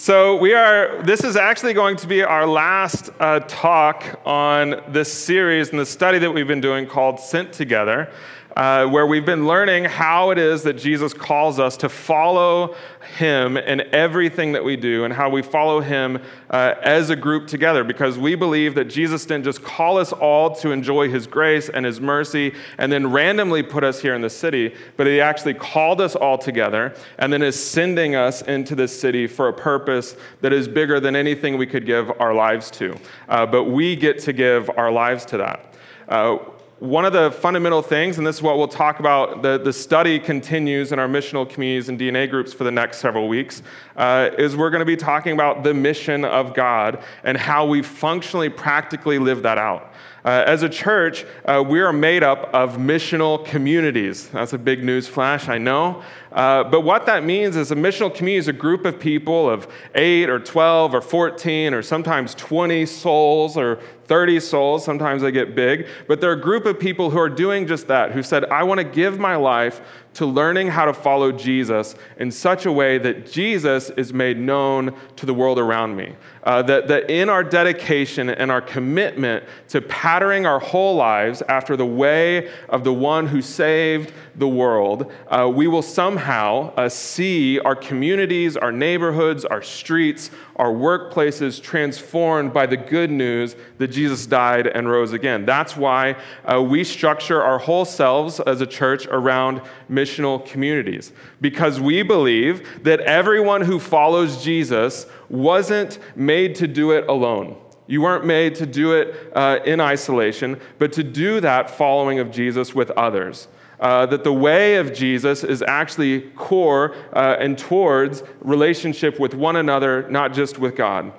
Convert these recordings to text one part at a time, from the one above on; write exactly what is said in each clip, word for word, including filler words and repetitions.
So we are, this is actually going to be our last uh, talk on this series and the study that we've been doing called Sent Together, uh, where we've been learning how it is that Jesus calls us to follow him in everything that we do and how we follow him uh, as a group together, because we believe that Jesus didn't just call us all to enjoy his grace and his mercy and then randomly put us here in the city, but he actually called us all together and then is sending us into this city for a purpose that is bigger than anything we could give our lives to. Uh, but we get to give our lives to that. Uh, one of the fundamental things, and this is what we'll talk about, the, the study continues in our missional communities and D N A groups for the next several weeks, uh, is we're going to be talking about the mission of God and how we functionally, practically live that out. Uh, as a church, uh, we are made up of missional communities. That's a big news flash, I know. Uh, but what that means is a missional community is a group of people of eight or twelve or fourteen or sometimes twenty souls or thirty souls. Sometimes they get big. But they're a group of people who are doing just that, who said, I want to give my life to learning how to follow Jesus in such a way that Jesus is made known to the world around me. Uh, that, that in our dedication and our commitment to patterning our whole lives after the way of the one who saved the world, uh, we will somehow uh, see our communities, our neighborhoods, our streets, our workplaces transformed by the good news that Jesus died and rose again. That's why uh, we structure our whole selves as a church around missional communities, because we believe that everyone who follows Jesus wasn't made to do it alone. You weren't made to do it uh, in isolation, but to do that following of Jesus with others. Uh, that the way of Jesus is actually core uh, and towards relationship with one another, not just with God.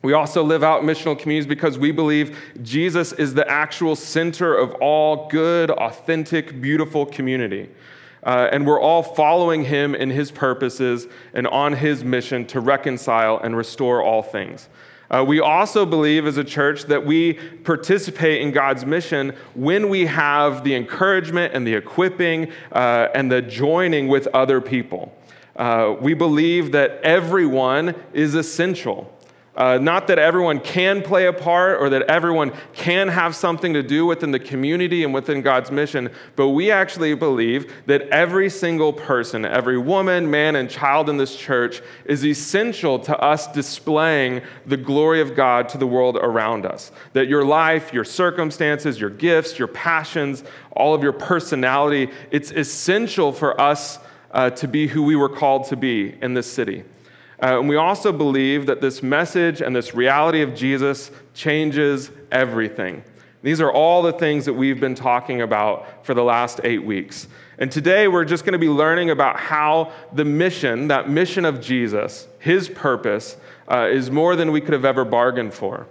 We also live out missional communities because we believe Jesus is the actual center of all good, authentic, beautiful community. Uh, and we're all following him in his purposes and on his mission to reconcile and restore all things. Uh, we also believe as a church that we participate in God's mission when we have the encouragement and the equipping uh, and the joining with other people. Uh, we believe that everyone is essential. Uh, not that everyone can play a part or that everyone can have something to do within the community and within God's mission, but we actually believe that every single person, every woman, man, and child in this church is essential to us displaying the glory of God to the world around us. That your life, your circumstances, your gifts, your passions, all of your personality, it's essential for us uh, to be who we were called to be in this city. Uh, and we also believe that this message and this reality of Jesus changes everything. These are all the things that we've been talking about for the last eight weeks. And today we're just going to be learning about how the mission, that mission of Jesus, his purpose, uh, is more than we could have ever bargained for.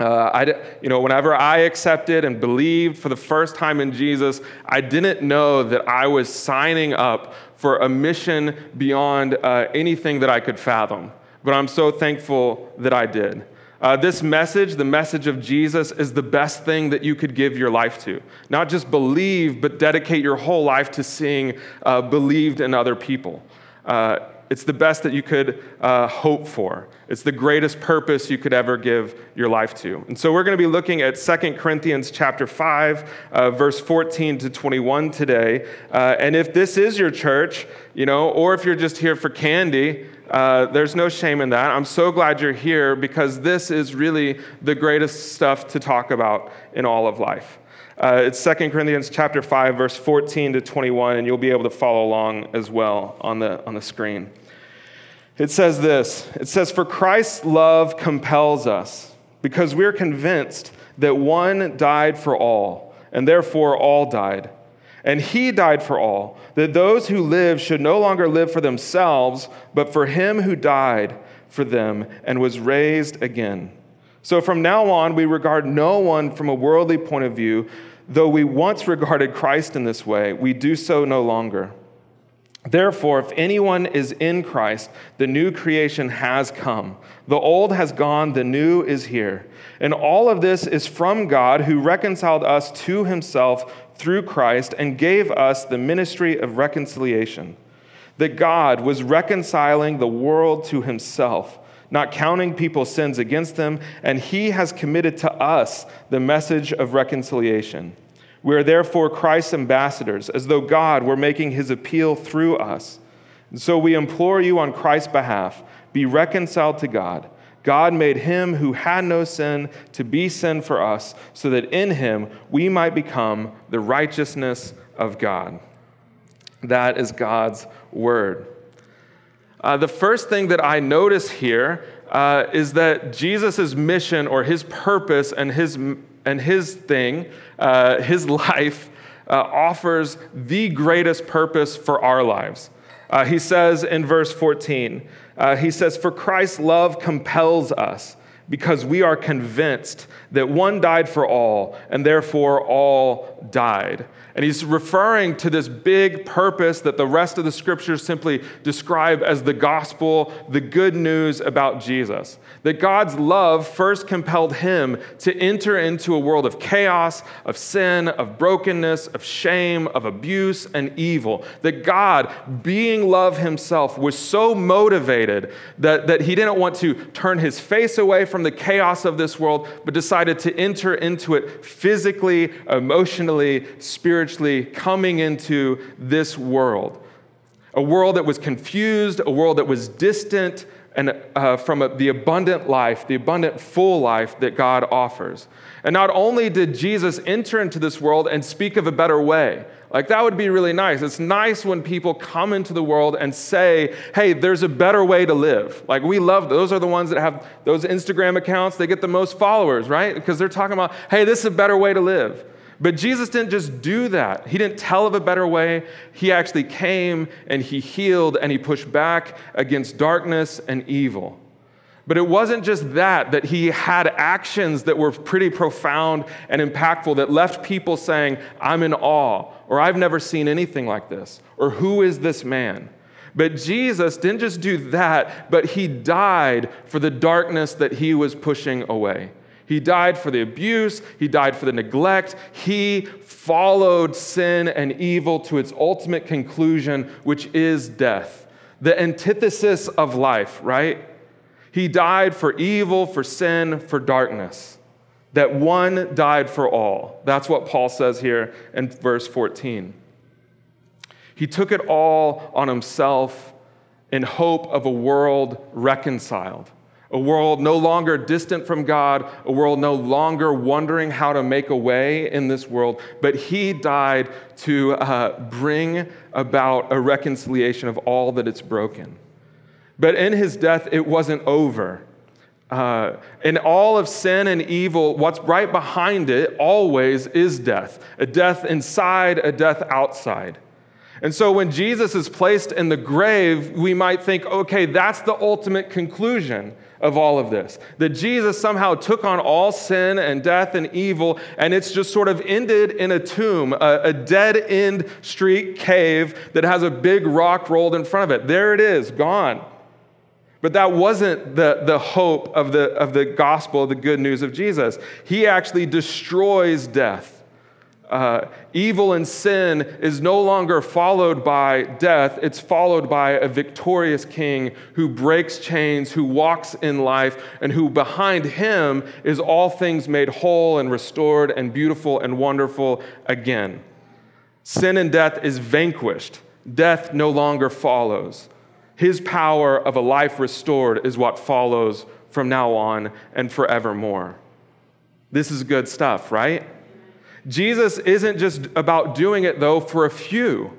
Uh, I, you know, whenever I accepted and believed for the first time in Jesus, I didn't know that I was signing up for a mission beyond uh, anything that I could fathom. But I'm so thankful that I did. Uh, this message, the message of Jesus, is the best thing that you could give your life to. Not just believe, but dedicate your whole life to seeing uh, believed in other people. Uh, It's the best that you could uh, hope for. It's the greatest purpose you could ever give your life to. And so we're going to be looking at Second Corinthians chapter five, uh, verse fourteen to twenty-one today. Uh, and if this is your church, you know, or if you're just here for candy, uh, there's no shame in that. I'm so glad you're here because this is really the greatest stuff to talk about in all of life. Uh, it's Second Corinthians chapter five, verse fourteen to twenty-one, and you'll be able to follow along as well on the, on the screen. It says this. It says, "For Christ's love compels us, because we are convinced that one died for all, and therefore all died. And he died for all, that those who live should no longer live for themselves, but for him who died for them and was raised again. So from now on, we regard no one from a worldly point of view. Though we once regarded Christ in this way, we do so no longer. Therefore, if anyone is in Christ, the new creation has come. The old has gone, the new is here. And all of this is from God, who reconciled us to himself through Christ and gave us the ministry of reconciliation. that God was reconciling the world to himself, not counting people's sins against them, and he has committed to us the message of reconciliation. We are therefore Christ's ambassadors, as though God were making his appeal through us. And so we implore you on Christ's behalf, be reconciled to God. God made him who had no sin to be sin for us, so that in him we might become the righteousness of God. That is God's word. Uh, the first thing that I notice here uh, is that Jesus' mission, or his purpose and his and his thing, uh, his life, uh, offers the greatest purpose for our lives. Uh, he says in verse fourteen, uh, he says, "For Christ's love compels us, because we are convinced that one died for all, and therefore all died." And he's referring to this big purpose that the rest of the scriptures simply describe as the gospel, the good news about Jesus. That God's love first compelled him to enter into a world of chaos, of sin, of brokenness, of shame, of abuse, and evil. That God, being love himself, was so motivated that, that he didn't want to turn his face away from the chaos of this world, but decided to enter into it physically, emotionally, spiritually, coming into this world. A world that was confused, a world that was distant and uh, from a, the abundant life, the abundant full life that God offers. And not only did Jesus enter into this world and speak of a better way, like that would be really nice. It's nice when people come into the world and say, hey, there's a better way to live. Like we love, those are the ones that have those Instagram accounts, they get the most followers, right? Because they're talking about, hey, this is a better way to live. But Jesus didn't just do that. He didn't tell of a better way. He actually came and he healed and he pushed back against darkness and evil. But it wasn't just that, that he had actions that were pretty profound and impactful that left people saying, I'm in awe, or I've never seen anything like this, or who is this man? But Jesus didn't just do that, but he died for the darkness that he was pushing away. He died for the abuse. He died for the neglect. He followed sin and evil to its ultimate conclusion, which is death. The antithesis of life, right? He died for evil, for sin, for darkness. That one died for all. That's what Paul says here in verse fourteen. He took it all on himself in hope of a world reconciled. A world no longer distant from God, a world no longer wondering how to make a way in this world, but he died to uh, bring about a reconciliation of all that is broken. But in his death, it wasn't over. Uh, in all of sin and evil, what's right behind it always is death. A death inside, a death outside. And so when Jesus is placed in the grave, we might think, okay, that's the ultimate conclusion of all of this. That Jesus somehow took on all sin and death and evil, and it's just sort of ended in a tomb, a, a dead-end street cave that has a big rock rolled in front of it. There it is, gone. But that wasn't the, the hope of the, of the gospel, the good news of Jesus. He actually destroys death. Uh, evil and sin is no longer followed by death. It's followed by a victorious king who breaks chains, who walks in life, and who behind him is all things made whole and restored and beautiful and wonderful again. Sin and death is vanquished. Death no longer follows. His power of a life restored is what follows from now on and forevermore. This is good stuff, right? Jesus isn't just about doing it, though, for a few.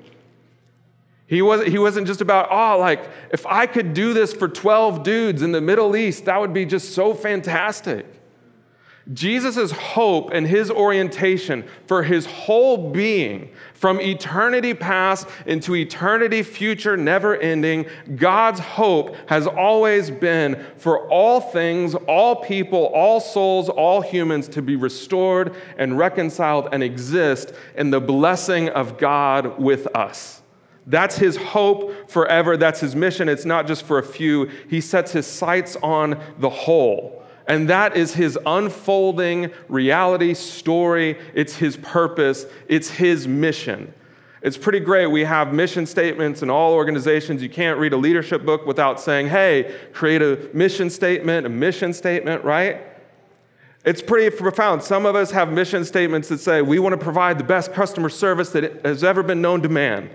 He wasn't, he wasn't just about, oh, like, if I could do this for twelve dudes in the Middle East, that would be just so fantastic. Jesus' hope and his orientation for his whole being, from eternity past into eternity future, never ending, God's hope has always been for all things, all people, all souls, all humans to be restored and reconciled and exist in the blessing of God with us. That's his hope forever. That's his mission. It's not just for a few. He sets his sights on the whole. And that is his unfolding reality story. It's his purpose. It's his mission. It's pretty great. We have mission statements in all organizations. You can't read a leadership book without saying, hey, create a mission statement, a mission statement, right? It's pretty profound. Some of us have mission statements that say, we want to provide the best customer service that has ever been known to man.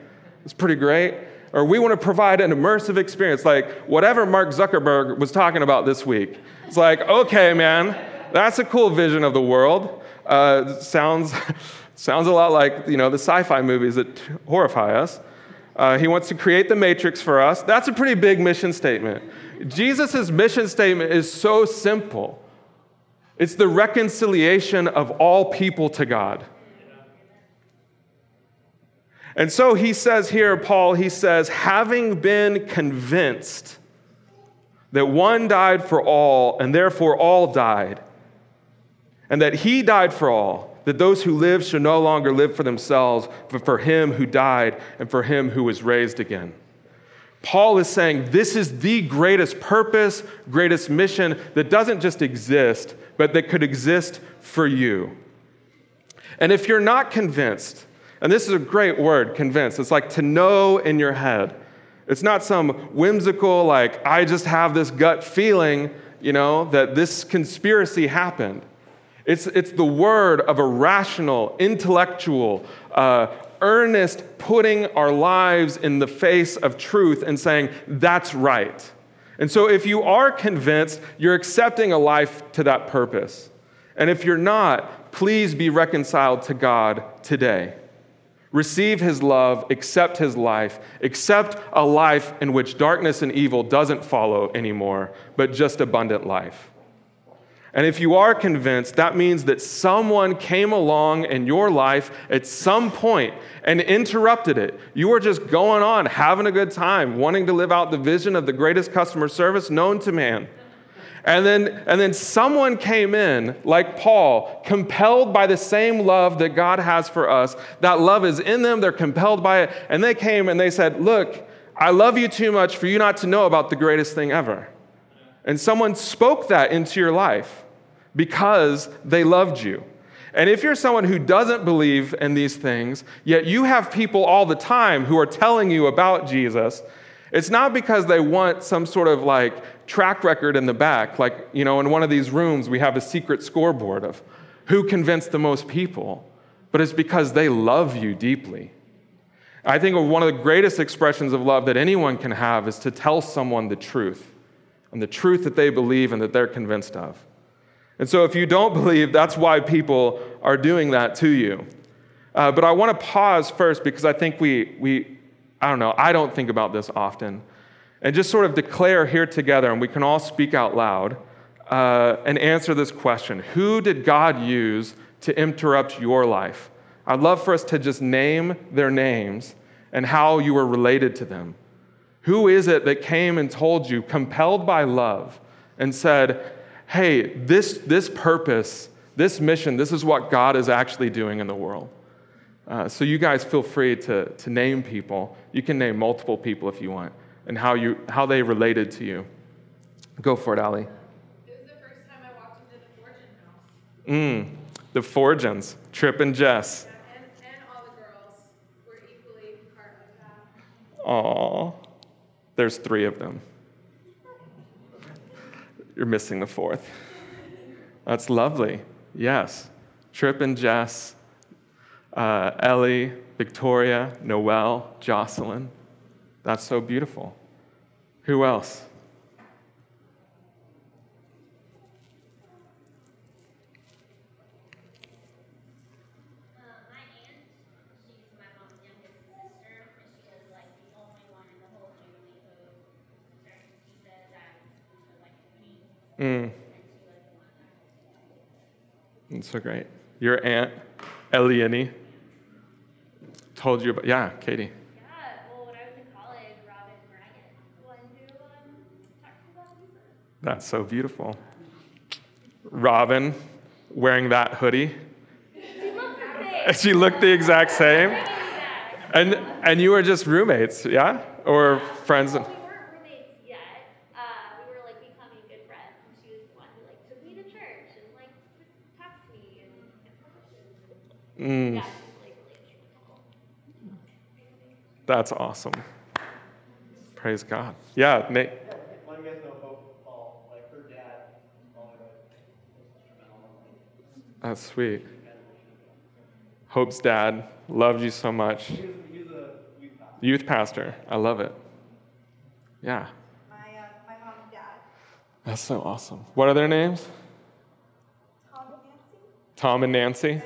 It's pretty great. Or we want to provide an immersive experience, like whatever Mark Zuckerberg was talking about this week. It's like, okay, man, that's a cool vision of the world. Uh, sounds... Sounds a lot like, you know, the sci-fi movies that horrify us. Uh, he wants to create the matrix for us. That's a pretty big mission statement. Jesus' mission statement is so simple. It's the reconciliation of all people to God. And so he says here, Paul, he says, having been convinced that one died for all, and therefore all died, and that he died for all, that those who live shall no longer live for themselves, but for him who died and for him who was raised again. Paul is saying this is the greatest purpose, greatest mission that doesn't just exist, but that could exist for you. And if you're not convinced, and this is a great word, convinced, it's like to know in your head. It's not some whimsical, like, I just have this gut feeling, you know, that this conspiracy happened. It's, it's the word of a rational, intellectual, uh, earnest putting our lives in the face of truth and saying, that's right. And so if you are convinced, you're accepting a life to that purpose. And if you're not, please be reconciled to God today. Receive his love, accept his life, accept a life in which darkness and evil doesn't follow anymore, but just abundant life. And if you are convinced, that means that someone came along in your life at some point and interrupted it. You were just going on, having a good time, wanting to live out the vision of the greatest customer service known to man. And then, and then someone came in, like Paul, compelled by the same love that God has for us. That love is in them. They're compelled by it. And they came and they said, look, I love you too much for you not to know about the greatest thing ever. And someone spoke that into your life, because they loved you. And if you're someone who doesn't believe in these things, yet you have people all the time who are telling you about Jesus, it's not because they want some sort of like track record in the back, like, you know, in one of these rooms we have a secret scoreboard of who convinced the most people, but it's because they love you deeply. I think one of the greatest expressions of love that anyone can have is to tell someone the truth, and the truth that they believe and that they're convinced of. And so if you don't believe, that's why people are doing that to you. Uh, but I want to pause first because I think we, we, I don't know, I don't think about this often. And just sort of declare here together, and we can all speak out loud, uh, and answer this question. Who did God use to interrupt your life? I'd love for us to just name their names and how you were related to them. Who is it that came and told you, compelled by love, and said, hey, this, this purpose, this mission, this is what God is actually doing in the world. Uh, so you guys feel free to, to name people. You can name multiple people if you want, and how you how they related to you. Go for it, Allie. It was the first time I walked into the Forgent house. Mm, the Forgents, Tripp and Jess. Yeah, and, and all the girls were equally part of that. Aw, there's three of them. You're missing the fourth. That's lovely. Yes. Tripp and Jess, uh, Ellie, Victoria, Noelle, Jocelyn. That's so beautiful. Who else? Uh, my aunt, she's my mom's youngest sister, and she was like the only one in the whole family who she said that. Mm. That's so great. Your aunt, Eliene, told you about, yeah, Katie. Yeah, well, when I was in college, Robin was the one who talked about Jesus. That's so beautiful. Robin, wearing that hoodie. She looked the same. She looked the exact same. And, and you were just roommates, yeah? Or yeah. Friends? Well, we weren't roommates yet. Uh, we were like, Mm. That's awesome. Praise God. Yeah, Nate. That's sweet. Hope's dad loved you so much. He's a youth pastor. Youth pastor. I love it. Yeah. My, uh, my mom and dad. That's so awesome. What are their names? Tom and Nancy. Tom and Nancy.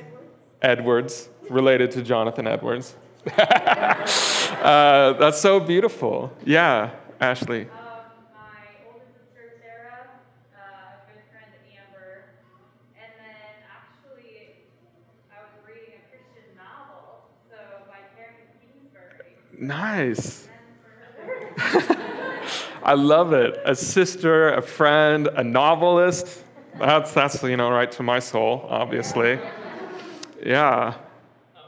Edwards. Edwards, related to Jonathan Edwards. uh, that's so beautiful. Yeah, Ashley. Um, my older sister, Sarah, uh, good friend, Amber. And then actually, I was reading a Christian novel, so by Karen Kingbury. Nice. I love it. A sister, a friend, a novelist. That's, that's you know, right to my soul, obviously. Yeah. Uh,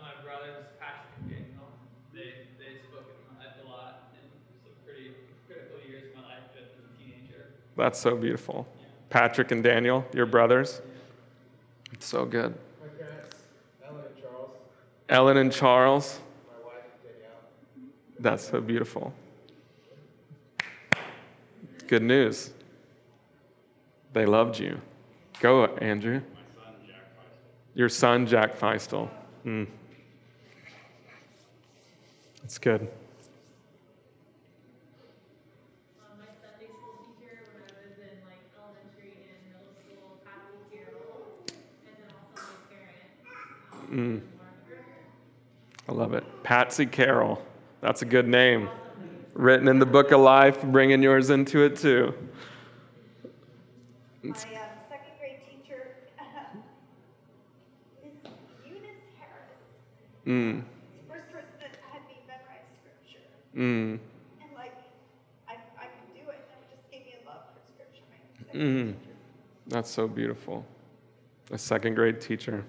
my brothers, Patrick and Daniel, they, they spoke in my life a lot in some pretty critical years of my life as a teenager. That's so beautiful. Yeah. Patrick and Daniel, your brothers. Yeah. It's so good. My parents, Ellen and Charles. Ellen and Charles. My wife, Danielle. That's so beautiful. Good news. They loved you. Go, Andrew. My son, Jack Feistel. Your son, Jack Feistel. Mm. That's good. Um, my Sunday school teacher, when I was in like elementary and middle school, Patrick here, and then also my parents. Um, mm. I love it. Patsy Carroll. That's a good name. Written in the book of life, bringing yours into it too. My uh, second grade teacher, Miss Eunice Harris, mm. the first person that had me memorize scripture. Mm. And like, I, I could do it, and it just gave me a love for scripture. My mm. That's so beautiful. A second grade teacher.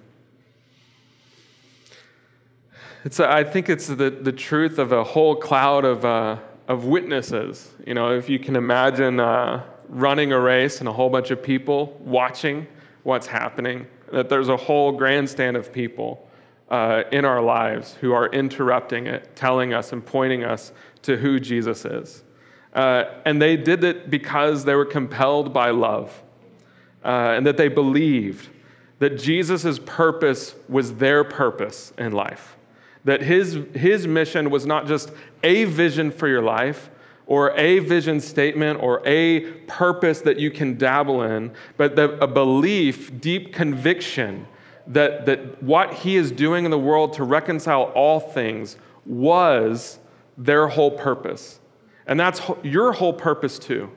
It's a, I think it's the, the truth of a whole cloud of uh, of witnesses. You know, if you can imagine uh, running a race and a whole bunch of people watching what's happening, that there's a whole grandstand of people uh, in our lives who are interrupting it, telling us and pointing us to who Jesus is. Uh, and they did it because they were compelled by love uh, and that they believed that Jesus' purpose was their purpose in life. That his his mission was not just a vision for your life or a vision statement or a purpose that you can dabble in, but the, a belief, deep conviction that, that what he is doing in the world to reconcile all things was their whole purpose. And that's ho- your whole purpose too.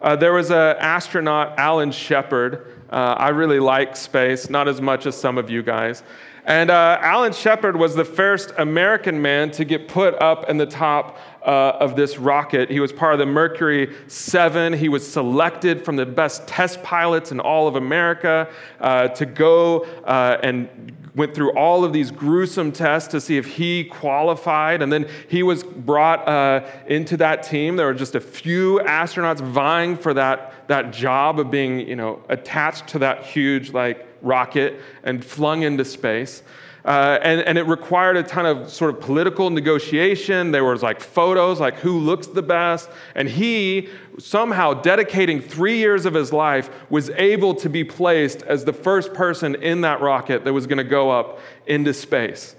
Uh, there was an astronaut, Alan Shepard. Uh, I really like space, not as much as some of you guys. And uh, Alan Shepard was the first American man to get put up in the top uh, of this rocket. He was part of the Mercury seven. He was selected from the best test pilots in all of America uh, to go uh, and went through all of these gruesome tests to see if he qualified. And then he was brought uh, into that team. There were just a few astronauts vying for that, that job of being, you know, attached to that huge, like, rocket and flung into space. Uh, and, and it required a ton of sort of political negotiation. There was like photos, like who looks the best. And he, somehow dedicating three years of his life, was able to be placed as the first person in that rocket that was going to go up into space.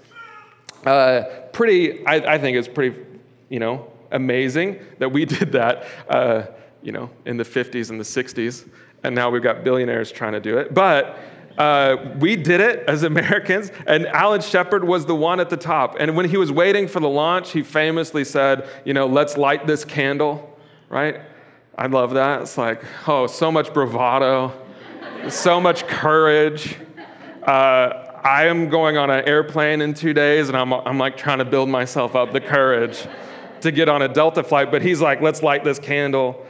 Uh, pretty, I, I think it's pretty, you know, amazing that we did that, uh, you know, in the fifties and the sixties. And now we've got billionaires trying to do it. But uh, we did it as Americans, and Alan Shepard was the one at the top. And when he was waiting for the launch, he famously said, you know, let's light this candle, right? I love that. It's like, oh, so much bravado, so much courage. Uh, I am going on an airplane in two days, and I'm, I'm like trying to build myself up the courage to get on a Delta flight. But he's like, let's light this candle.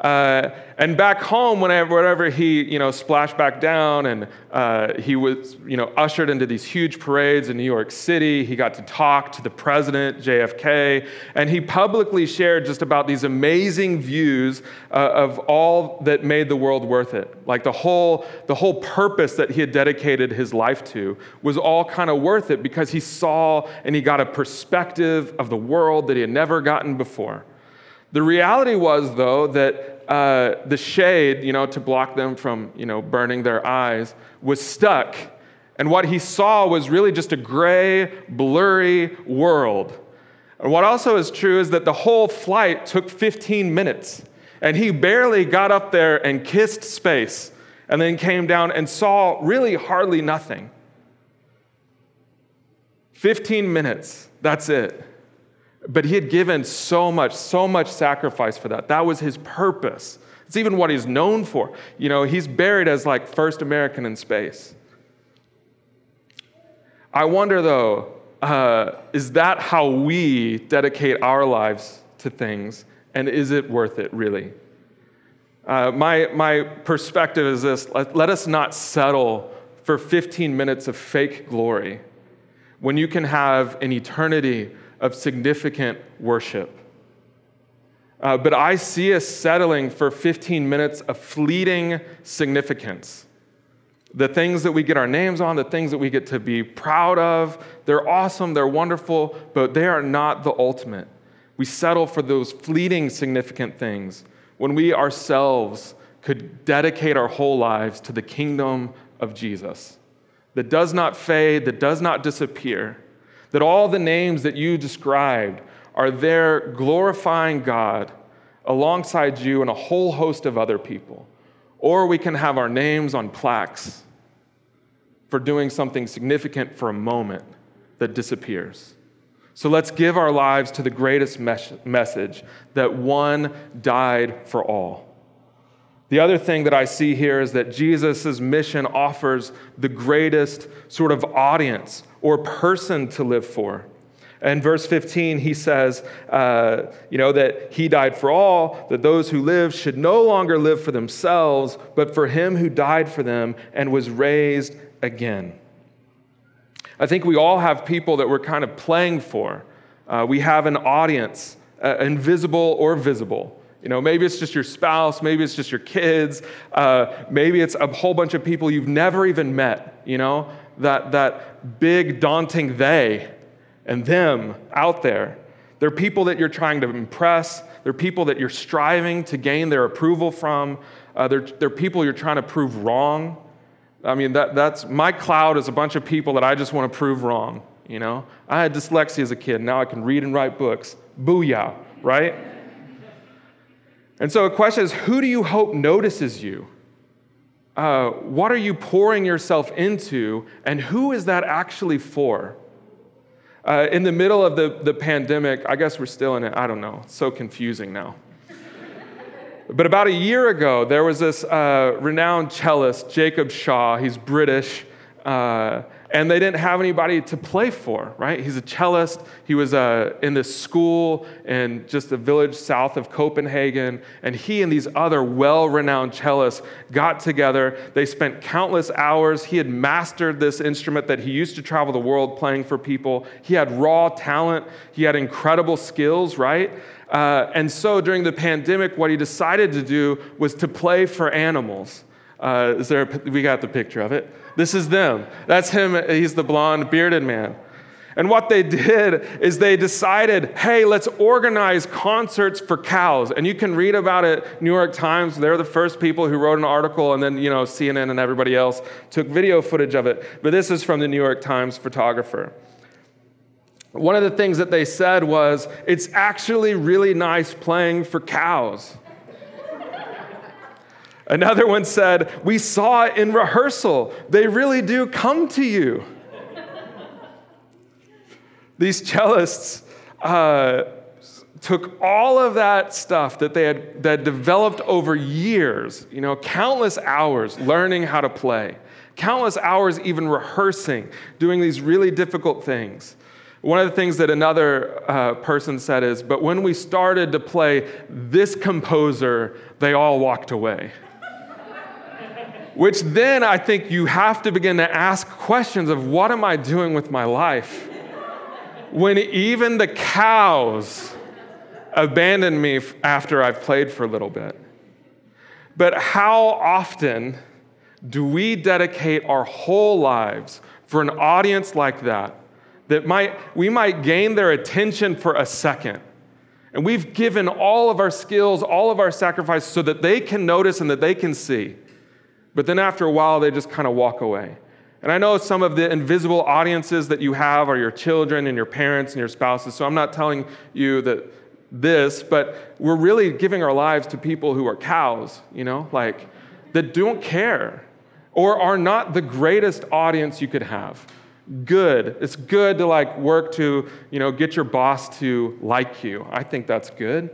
Uh, and back home, whenever, whenever he, you know, splashed back down and uh, he was, you know, ushered into these huge parades in New York City, he got to talk to the president, J F K, and he publicly shared just about these amazing views uh, of all that made the world worth it. Like the whole, the whole purpose that he had dedicated his life to was all kind of worth it because he saw and he got a perspective of the world that he had never gotten before. The reality was, though, that uh, the shade, you know, to block them from, you know, burning their eyes, was stuck. And what he saw was really just a gray, blurry world. And what also is true is that the whole flight took fifteen minutes. And he barely got up there and kissed space and then came down and saw really hardly nothing. fifteen minutes, that's it. But he had given so much, so much sacrifice for that. That was his purpose. It's even what he's known for. You know, he's buried as like first American in space. I wonder though, uh, is that how we dedicate our lives to things? And is it worth it really? Uh, my, my perspective is this, let, let us not settle for fifteen minutes of fake glory when you can have an eternity of significant worship. Uh, but I see us settling for fifteen minutes of fleeting significance. The things that we get our names on, the things that we get to be proud of, they're awesome, they're wonderful, but they are not the ultimate. We settle for those fleeting significant things when we ourselves could dedicate our whole lives to the kingdom of Jesus that does not fade, that does not disappear, that all the names that you described are there glorifying God alongside you and a whole host of other people. Or we can have our names on plaques for doing something significant for a moment that disappears. So let's give our lives to the greatest mes- message that one died for all. The other thing that I see here is that Jesus' mission offers the greatest sort of audience or person to live for. In verse fifteen, he says, uh, you know, that he died for all, that those who live should no longer live for themselves, but for him who died for them and was raised again. I think we all have people that we're kind of playing for. Uh, we have an audience, uh, invisible or visible. You know, maybe it's just your spouse, maybe it's just your kids, uh, maybe it's a whole bunch of people you've never even met, you know, that that big daunting they and them out there. They're people that you're trying to impress, they're people that you're striving to gain their approval from, uh, they're, they're people you're trying to prove wrong. I mean, that that's my cloud is a bunch of people that I just want to prove wrong, you know. I had dyslexia as a kid, now I can read and write books. Booyah, right? And so the question is, who do you hope notices you? Uh, what are you pouring yourself into, and who is that actually for? Uh, in the middle of the, the pandemic, I guess we're still in it, I don't know, it's so confusing now. But about a year ago, there was this uh, renowned cellist, Jacob Shaw, he's British, uh, and they didn't have anybody to play for, right? He's a cellist. He was uh, in this school in just a village south of Copenhagen. And he and these other well-renowned cellists got together. They spent countless hours. He had mastered this instrument that he used to travel the world playing for people. He had raw talent. He had incredible skills, right? Uh, and so during the pandemic, what he decided to do was to play for animals. Uh, is there a, we got the picture of it. This is them. That's him. He's the blonde bearded man. And what they did is they decided, hey, let's organize concerts for cows. And you can read about it, New York Times. They're the first people who wrote an article, and then, you know, C N N and everybody else took video footage of it. But this is from the New York Times photographer. One of the things that they said was, it's actually really nice playing for cows. Another one said, we saw it in rehearsal. They really do come to you. These cellists uh, took all of that stuff that they had that developed over years, you know, countless hours learning how to play, countless hours even rehearsing, doing these really difficult things. One of the things that another uh, person said is, but when we started to play this composer, they all walked away. Which then I think you have to begin to ask questions of what am I doing with my life? When even the cows abandon me after I've played for a little bit. But how often do we dedicate our whole lives for an audience like that, that might we might gain their attention for a second? And we've given all of our skills, all of our sacrifice so that they can notice and that they can see. But then after a while, they just kind of walk away. And I know some of the invisible audiences that you have are your children and your parents and your spouses, so I'm not telling you that this, but we're really giving our lives to people who are cows, you know, like that don't care or are not the greatest audience you could have. Good. It's good to like work to, you know, get your boss to like you. I think that's good.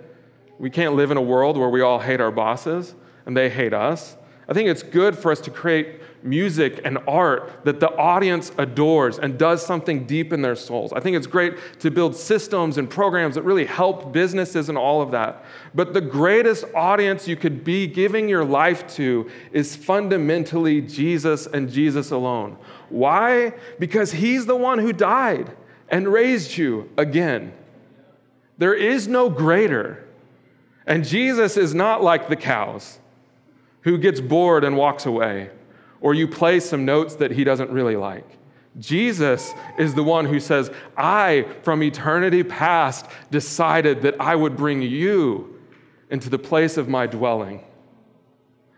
We can't live in a world where we all hate our bosses and they hate us. I think it's good for us to create music and art that the audience adores and does something deep in their souls. I think it's great to build systems and programs that really help businesses and all of that. But the greatest audience you could be giving your life to is fundamentally Jesus and Jesus alone. Why? Because he's the one who died and raised you again. There is no greater. And Jesus is not like the cows who gets bored and walks away, or you play some notes that he doesn't really like. Jesus is the one who says, I, from eternity past, decided that I would bring you into the place of my dwelling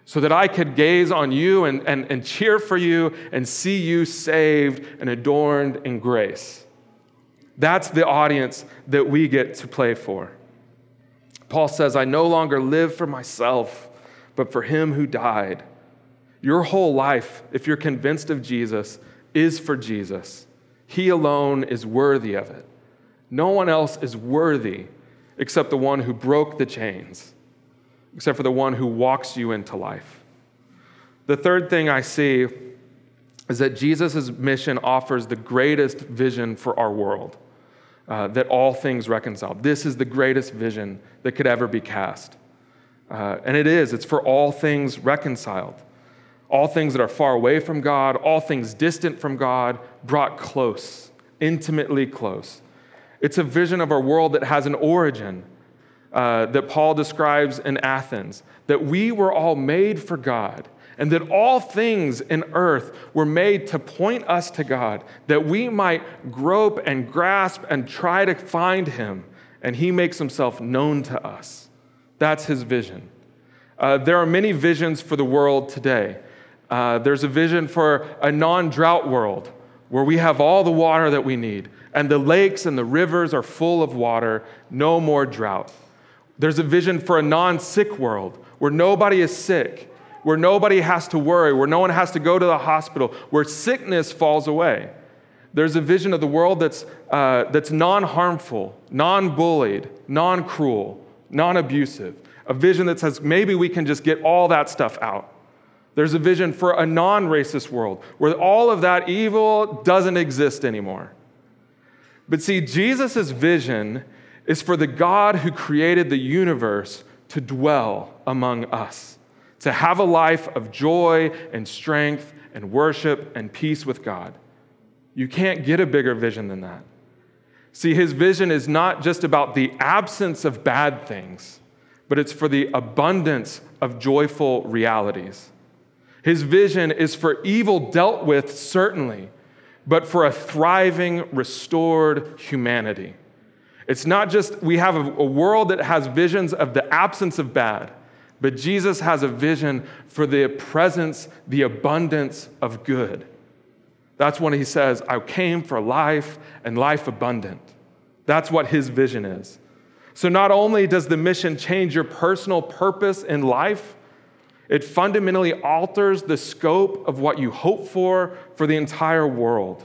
so that I could gaze on you and, and, and cheer for you and see you saved and adorned in grace. That's the audience that we get to play for. Paul says, I no longer live for myself, but for him who died. Your whole life, if you're convinced of Jesus, is for Jesus. He alone is worthy of it. No one else is worthy except the one who broke the chains, except for the one who walks you into life. The third thing I see is that Jesus' mission offers the greatest vision for our world, uh, that all things reconcile. This is the greatest vision that could ever be cast. Uh, and it is. It's for all things reconciled. All things that are far away from God, all things distant from God, brought close, intimately close. It's a vision of our world that has an origin uh, that Paul describes in Athens, that we were all made for God, and that all things in earth were made to point us to God, that we might grope and grasp and try to find him, and he makes himself known to us. That's his vision. Uh, there are many visions for the world today. Uh, there's a vision for a non-drought world where we have all the water that we need, and the lakes and the rivers are full of water, no more drought. There's a vision for a non-sick world where nobody is sick, where nobody has to worry, where no one has to go to the hospital, where sickness falls away. There's a vision of the world that's, uh, that's non-harmful, non-bullied, non-cruel, non-abusive, a vision that says maybe we can just get all that stuff out. There's a vision for a non-racist world where all of that evil doesn't exist anymore. But see, Jesus' vision is for the God who created the universe to dwell among us, to have a life of joy and strength and worship and peace with God. You can't get a bigger vision than that. See, his vision is not just about the absence of bad things, but it's for the abundance of joyful realities. His vision is for evil dealt with, certainly, but for a thriving, restored humanity. It's not just we have a world that has visions of the absence of bad, but Jesus has a vision for the presence, the abundance of good. That's when he says, I came for life and life abundant. That's what his vision is. So not only does the mission change your personal purpose in life, it fundamentally alters the scope of what you hope for for the entire world.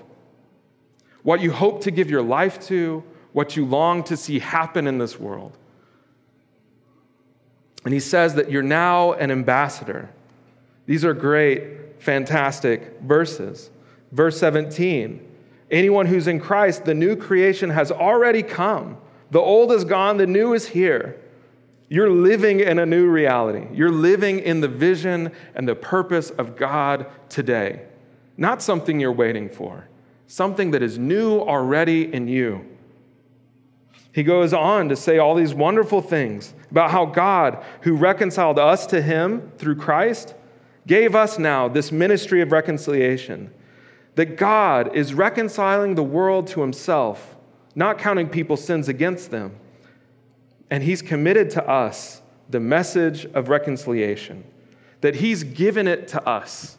What you hope to give your life to, what you long to see happen in this world. And he says that you're now an ambassador. These are great, fantastic verses. Verse seventeen, Anyone who's in Christ, the new creation has already come. The old is gone, the new is here. You're living in a new reality. You're living in the vision and the purpose of God today. Not something you're waiting for, something that is new already in you. He goes on to say all these wonderful things about how God, who reconciled us to him through Christ, gave us now this ministry of reconciliation. That God is reconciling the world to himself, not counting people's sins against them. And he's committed to us the message of reconciliation, that he's given it to us,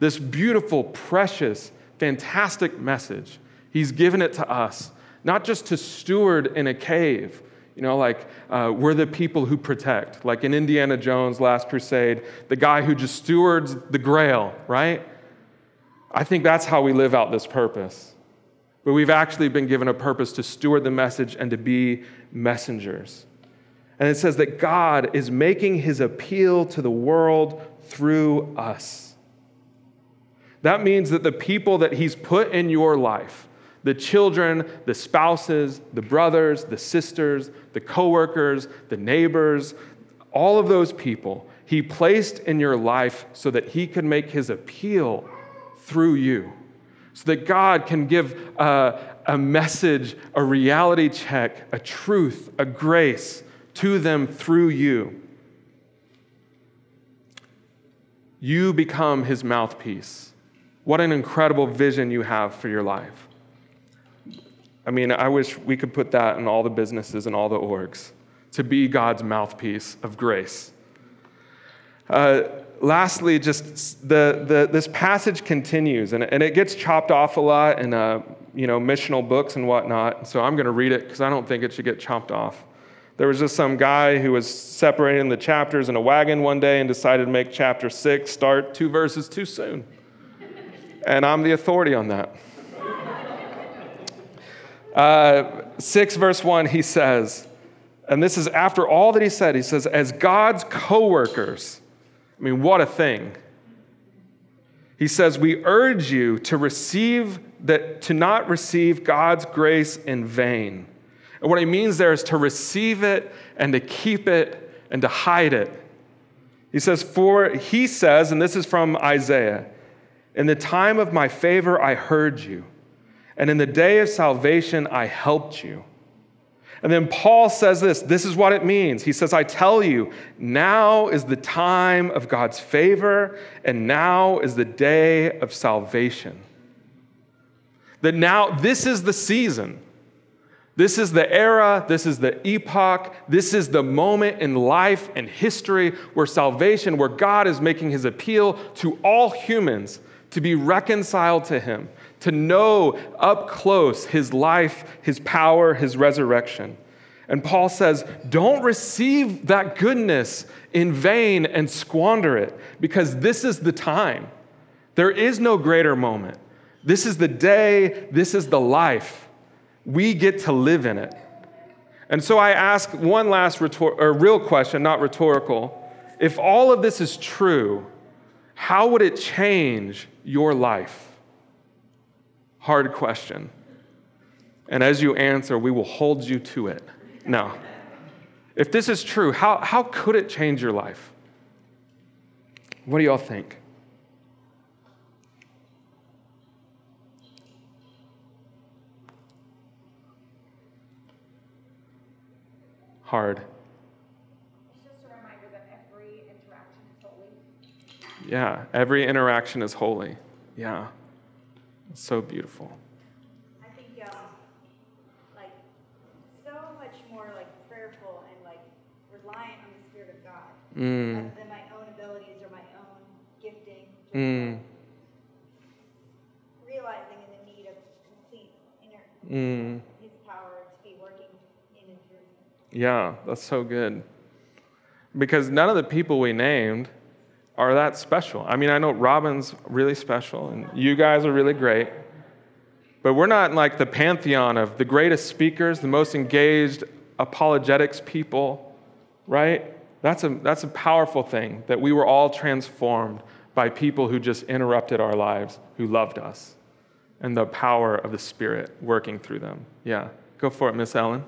this beautiful, precious, fantastic message. He's given it to us, not just to steward in a cave, you know, like uh, we're the people who protect, like in Indiana Jones, Last Crusade, the guy who just stewards the grail, right? I think that's how we live out this purpose. But we've actually been given a purpose to steward the message and to be messengers. And it says that God is making his appeal to the world through us. That means that the people that he's put in your life, the children, the spouses, the brothers, the sisters, the coworkers, the neighbors, all of those people he placed in your life so that he could make his appeal through you, so that God can give a, a message, a reality check, a truth, a grace to them through you. You become his mouthpiece. What an incredible vision you have for your life. I mean, I wish we could put that in all the businesses and all the orgs, to be God's mouthpiece of grace. Uh, Lastly, just the, the this passage continues, and, and it gets chopped off a lot in uh, you know missional books and whatnot. So I'm going to read it because I don't think it should get chopped off. There was just some guy who was separating the chapters in a wagon one day and decided to make chapter six start two verses too soon. And I'm the authority on that. Uh, six verse one, he says, and this is after all that he said, he says, as God's co-workers. I mean, what a thing. He says, we urge you to receive that, to not receive God's grace in vain. And what he means there is to receive it and to keep it and to hide it. He says, for he says, and this is from Isaiah, in the time of my favor, I heard you. And in the day of salvation, I helped you. And then Paul says this, this is what it means. He says, I tell you, now is the time of God's favor, and now is the day of salvation. That now, this is the season. This is the era, this is the epoch, this is the moment in life and history where salvation, where God is making his appeal to all humans to be reconciled to him, to know up close his life, his power, his resurrection. And Paul says, don't receive that goodness in vain and squander it, because this is the time. There is no greater moment. This is the day, this is the life. We get to live in it. And so I ask one last rhetor- or real question, not rhetorical. If all of this is true, how would it change your life? Hard question. And as you answer, we will hold you to it. No. If this is true, how, how could it change your life? What do y'all think? Hard. It's just a reminder that every interaction is holy. Yeah, every interaction is holy. Yeah. So beautiful. I think y'all, like, so much more, like, prayerful and, like, reliant on the Spirit of God mm. rather than my own abilities or my own gifting. Just mm. realizing in the need of complete inner mm. His power to be working in and through. Yeah, that's so good. Because none of the people we named are that special. I mean, I know Robin's really special, and you guys are really great, but we're not in, like, the pantheon of the greatest speakers, the most engaged apologetics people, right? That's a, that's a powerful thing, that we were all transformed by people who just interrupted our lives, who loved us. and the power of the Spirit working through them. Yeah, go for it, Miss Ellen.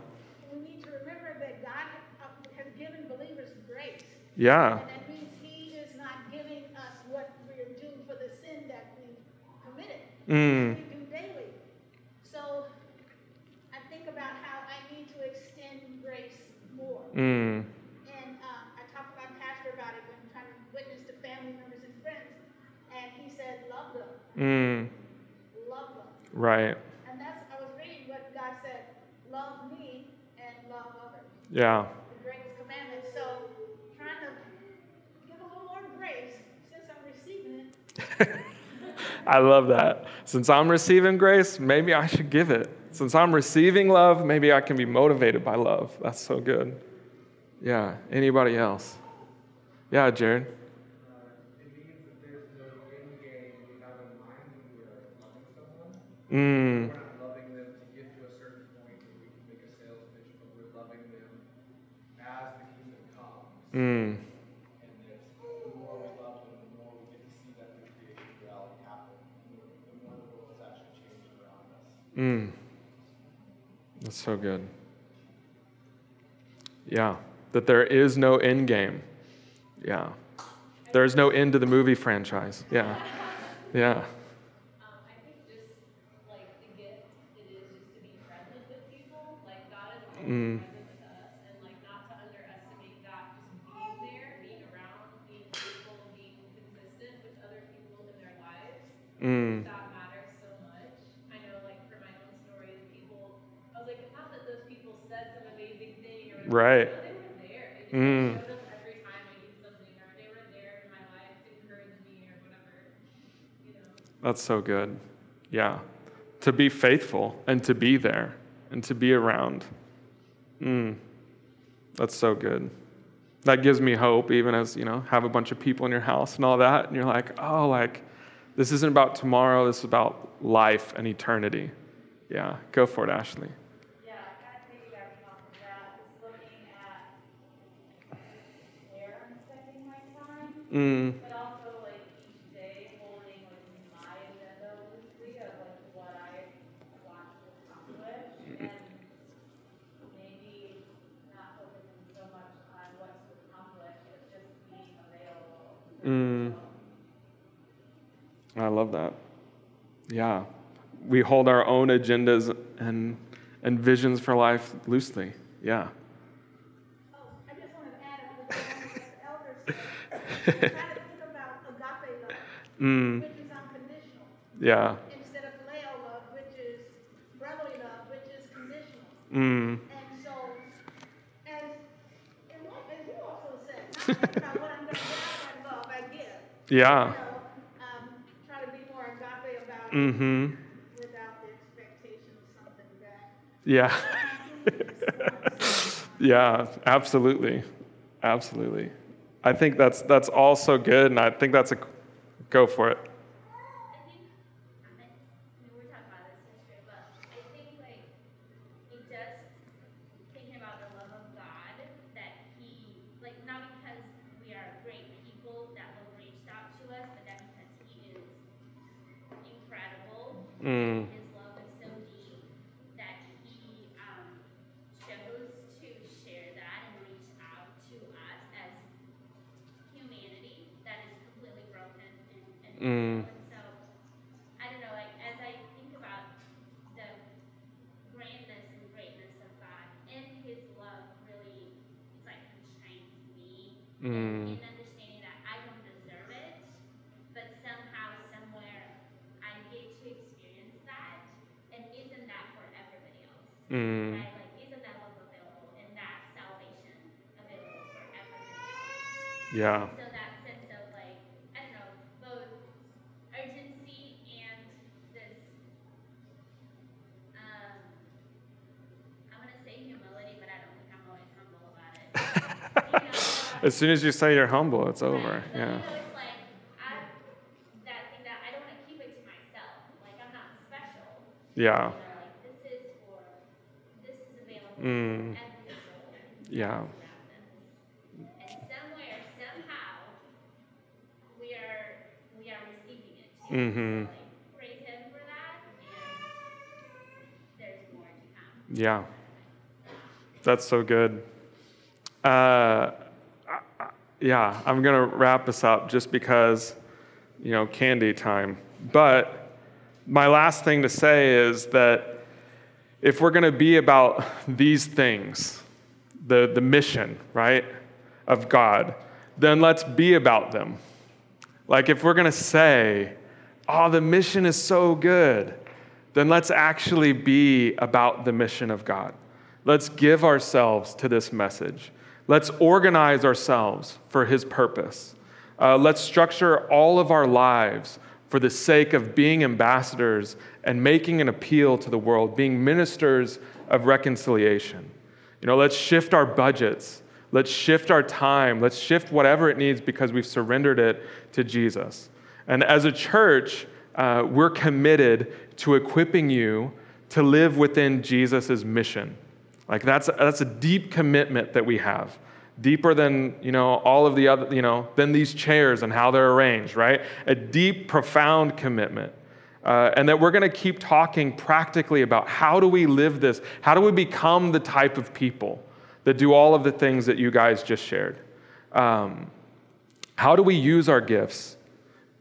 We need to remember that God has given believers grace. Yeah. And that means He is not giving us what we're due for the sin that we committed. Mm. We do daily. So I think about how I need to extend grace more. Mm. And uh, I talked to my pastor about it when I'm trying to witness to family members and friends, and he said, love them. Mm. Right. And that's, I was reading what God said, love me and love others. Yeah. The greatest commandment. So, trying to give a little more grace since I'm receiving it. I love that. Since I'm receiving grace, maybe I should give it. Since I'm receiving love, maybe I can be motivated by love. That's so good. Yeah. Anybody else? Yeah, Jared. Mm. We're not loving them to get to a certain point where we can make a sales pitch, but we're loving them as the kingdom comes. Mm. And the more we love them, the more we get to see that the creation reality happen. The more the world is actually changing around us. Mm. That's so good. Yeah, that there is no end game. Yeah, there is no end to the movie franchise. Yeah, yeah. Mm. And like not to underestimate that, just being there, being around, being faithful, being consistent with other people in their lives, mm. that matters so much. I know, like for my own story, the people, I was like, it's not that those people said some amazing thing or whatever, right? But they were there. It just mm. showed up every time I did something, or they were there in my life to encourage me or whatever. You know. That's so good. Yeah, to be faithful and to be there and to be around. Mm. That's so good. That gives me hope, even as, you know, have a bunch of people in your house and all that, and you're like, oh, like, this isn't about tomorrow, this is about life and eternity. Yeah, go for it, Ashley. Yeah, kind of piggybacking off of that, just looking at where I'm spending my time, mm. but also, like, each day holding, like, my agenda loosely of, like, what I want to accomplish, and Mm. I love that. Yeah. We hold our own agendas and and visions for life loosely. Yeah. Oh, I just want to add a little bit to the elders. Try to think about agape love, mm. which is unconditional. Yeah. Instead of phileo love, which is brotherly love, which is conditional. Mm. And so, as, and what, as you also said, not think about what I'm going to do. Yeah. So, um, try to be more agape about mm-hmm. it without the expectation of something back. Yeah. Yeah, absolutely. Absolutely. I think that's that's all so good, and I think that's a go for it. Mm. His love is so deep that he um, chose to share that and reach out to us as humanity that is completely broken and, and, mm. and so I don't know, like as I think about the grandness and greatness of God and his love, really it's like constrains me mm. and, and understanding that I don't deserve it, but somehow somewhere I get to experience that, and isn't that for everybody else? Mm. Right? Like, isn't that love available and that salvation available for everybody else? Yeah. So that sense of like, I don't know, both urgency and this, um, I want to say humility, but I don't think I'm always humble about it. You know, as soon as you say you're humble, it's right, over. Yeah. You know, yeah. Mm. Yeah. And somewhere, somehow, we are we are receiving it. Mm-hmm. Praise Him for that, Yeah. That's so good. Uh, yeah, I'm going to wrap this up just because, you know, candy time. But my last thing to say is that if we're going to be about these things, the, the mission, right, of God, then let's be about them. Like if we're going to say, oh, the mission is so good, then let's actually be about the mission of God. Let's give ourselves to this message. Let's organize ourselves for his purpose. Uh, let's structure all of our lives for the sake of being ambassadors and making an appeal to the world, being ministers of reconciliation. You know, let's shift our budgets. Let's shift our time. Let's shift whatever it needs because we've surrendered it to Jesus. And as a church, uh, we're committed to equipping you to live within Jesus' mission. Like that's that's a deep commitment that we have, deeper than, you know, all of the other, you know, than these chairs and how they're arranged, right? A deep, profound commitment. Uh, and that we're going to keep talking practically about how do we live this? How do we become the type of people that do all of the things that you guys just shared? Um, how do we use our gifts?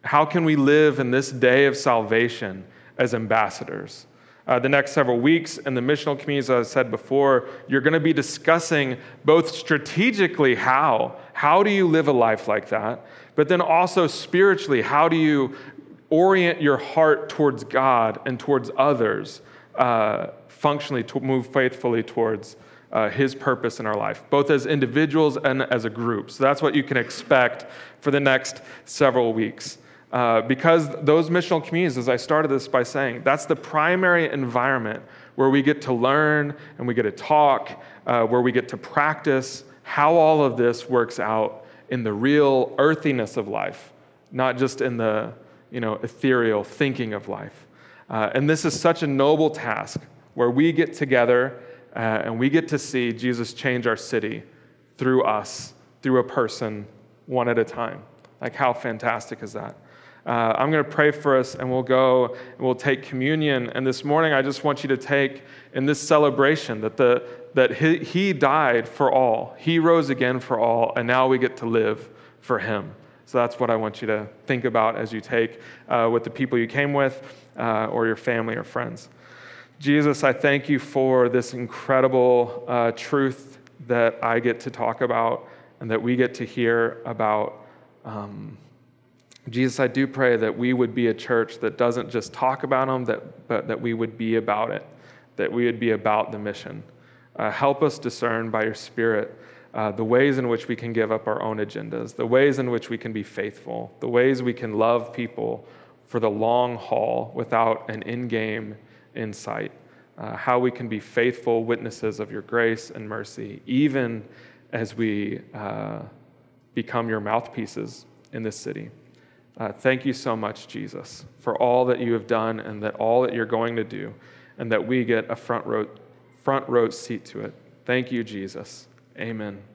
How can we live in this day of salvation as ambassadors? Uh, the next several weeks in the missional communities, as I said before, you're going to be discussing both strategically how. How do you live a life like that? But then also spiritually, how do you orient your heart towards God and towards others, uh, functionally to move faithfully towards Uh, his purpose in our life, both as individuals and as a group. So that's what you can expect for the next several weeks. Uh, because those missional communities, as I started this by saying, that's the primary environment where we get to learn and we get to talk, uh, where we get to practice how all of this works out in the real earthiness of life, not just in the, you know, ethereal thinking of life. Uh, and this is such a noble task where we get together Uh, and we get to see Jesus change our city through us, through a person, one at a time. Like, how fantastic is that? Uh, I'm going to pray for us, and we'll go, and we'll take communion. And this morning, I just want you to take in this celebration that the that he, he died for all. He rose again for all, and now we get to live for him. So that's what I want you to think about as you take uh, with the people you came with uh, or your family or friends. Jesus, I thank you for this incredible uh, truth that I get to talk about and that we get to hear about. Um, Jesus, I do pray that we would be a church that doesn't just talk about them, that, but that we would be about it, that we would be about the mission. Uh, help us discern by your Spirit uh, the ways in which we can give up our own agendas, the ways in which we can be faithful, the ways we can love people for the long haul without an in-game insight, uh, how we can be faithful witnesses of your grace and mercy, even as we uh, become your mouthpieces in this city. Uh, thank you so much, Jesus, for all that you have done and that all that you're going to do, and that we get a front row, front row seat to it. Thank you, Jesus. Amen.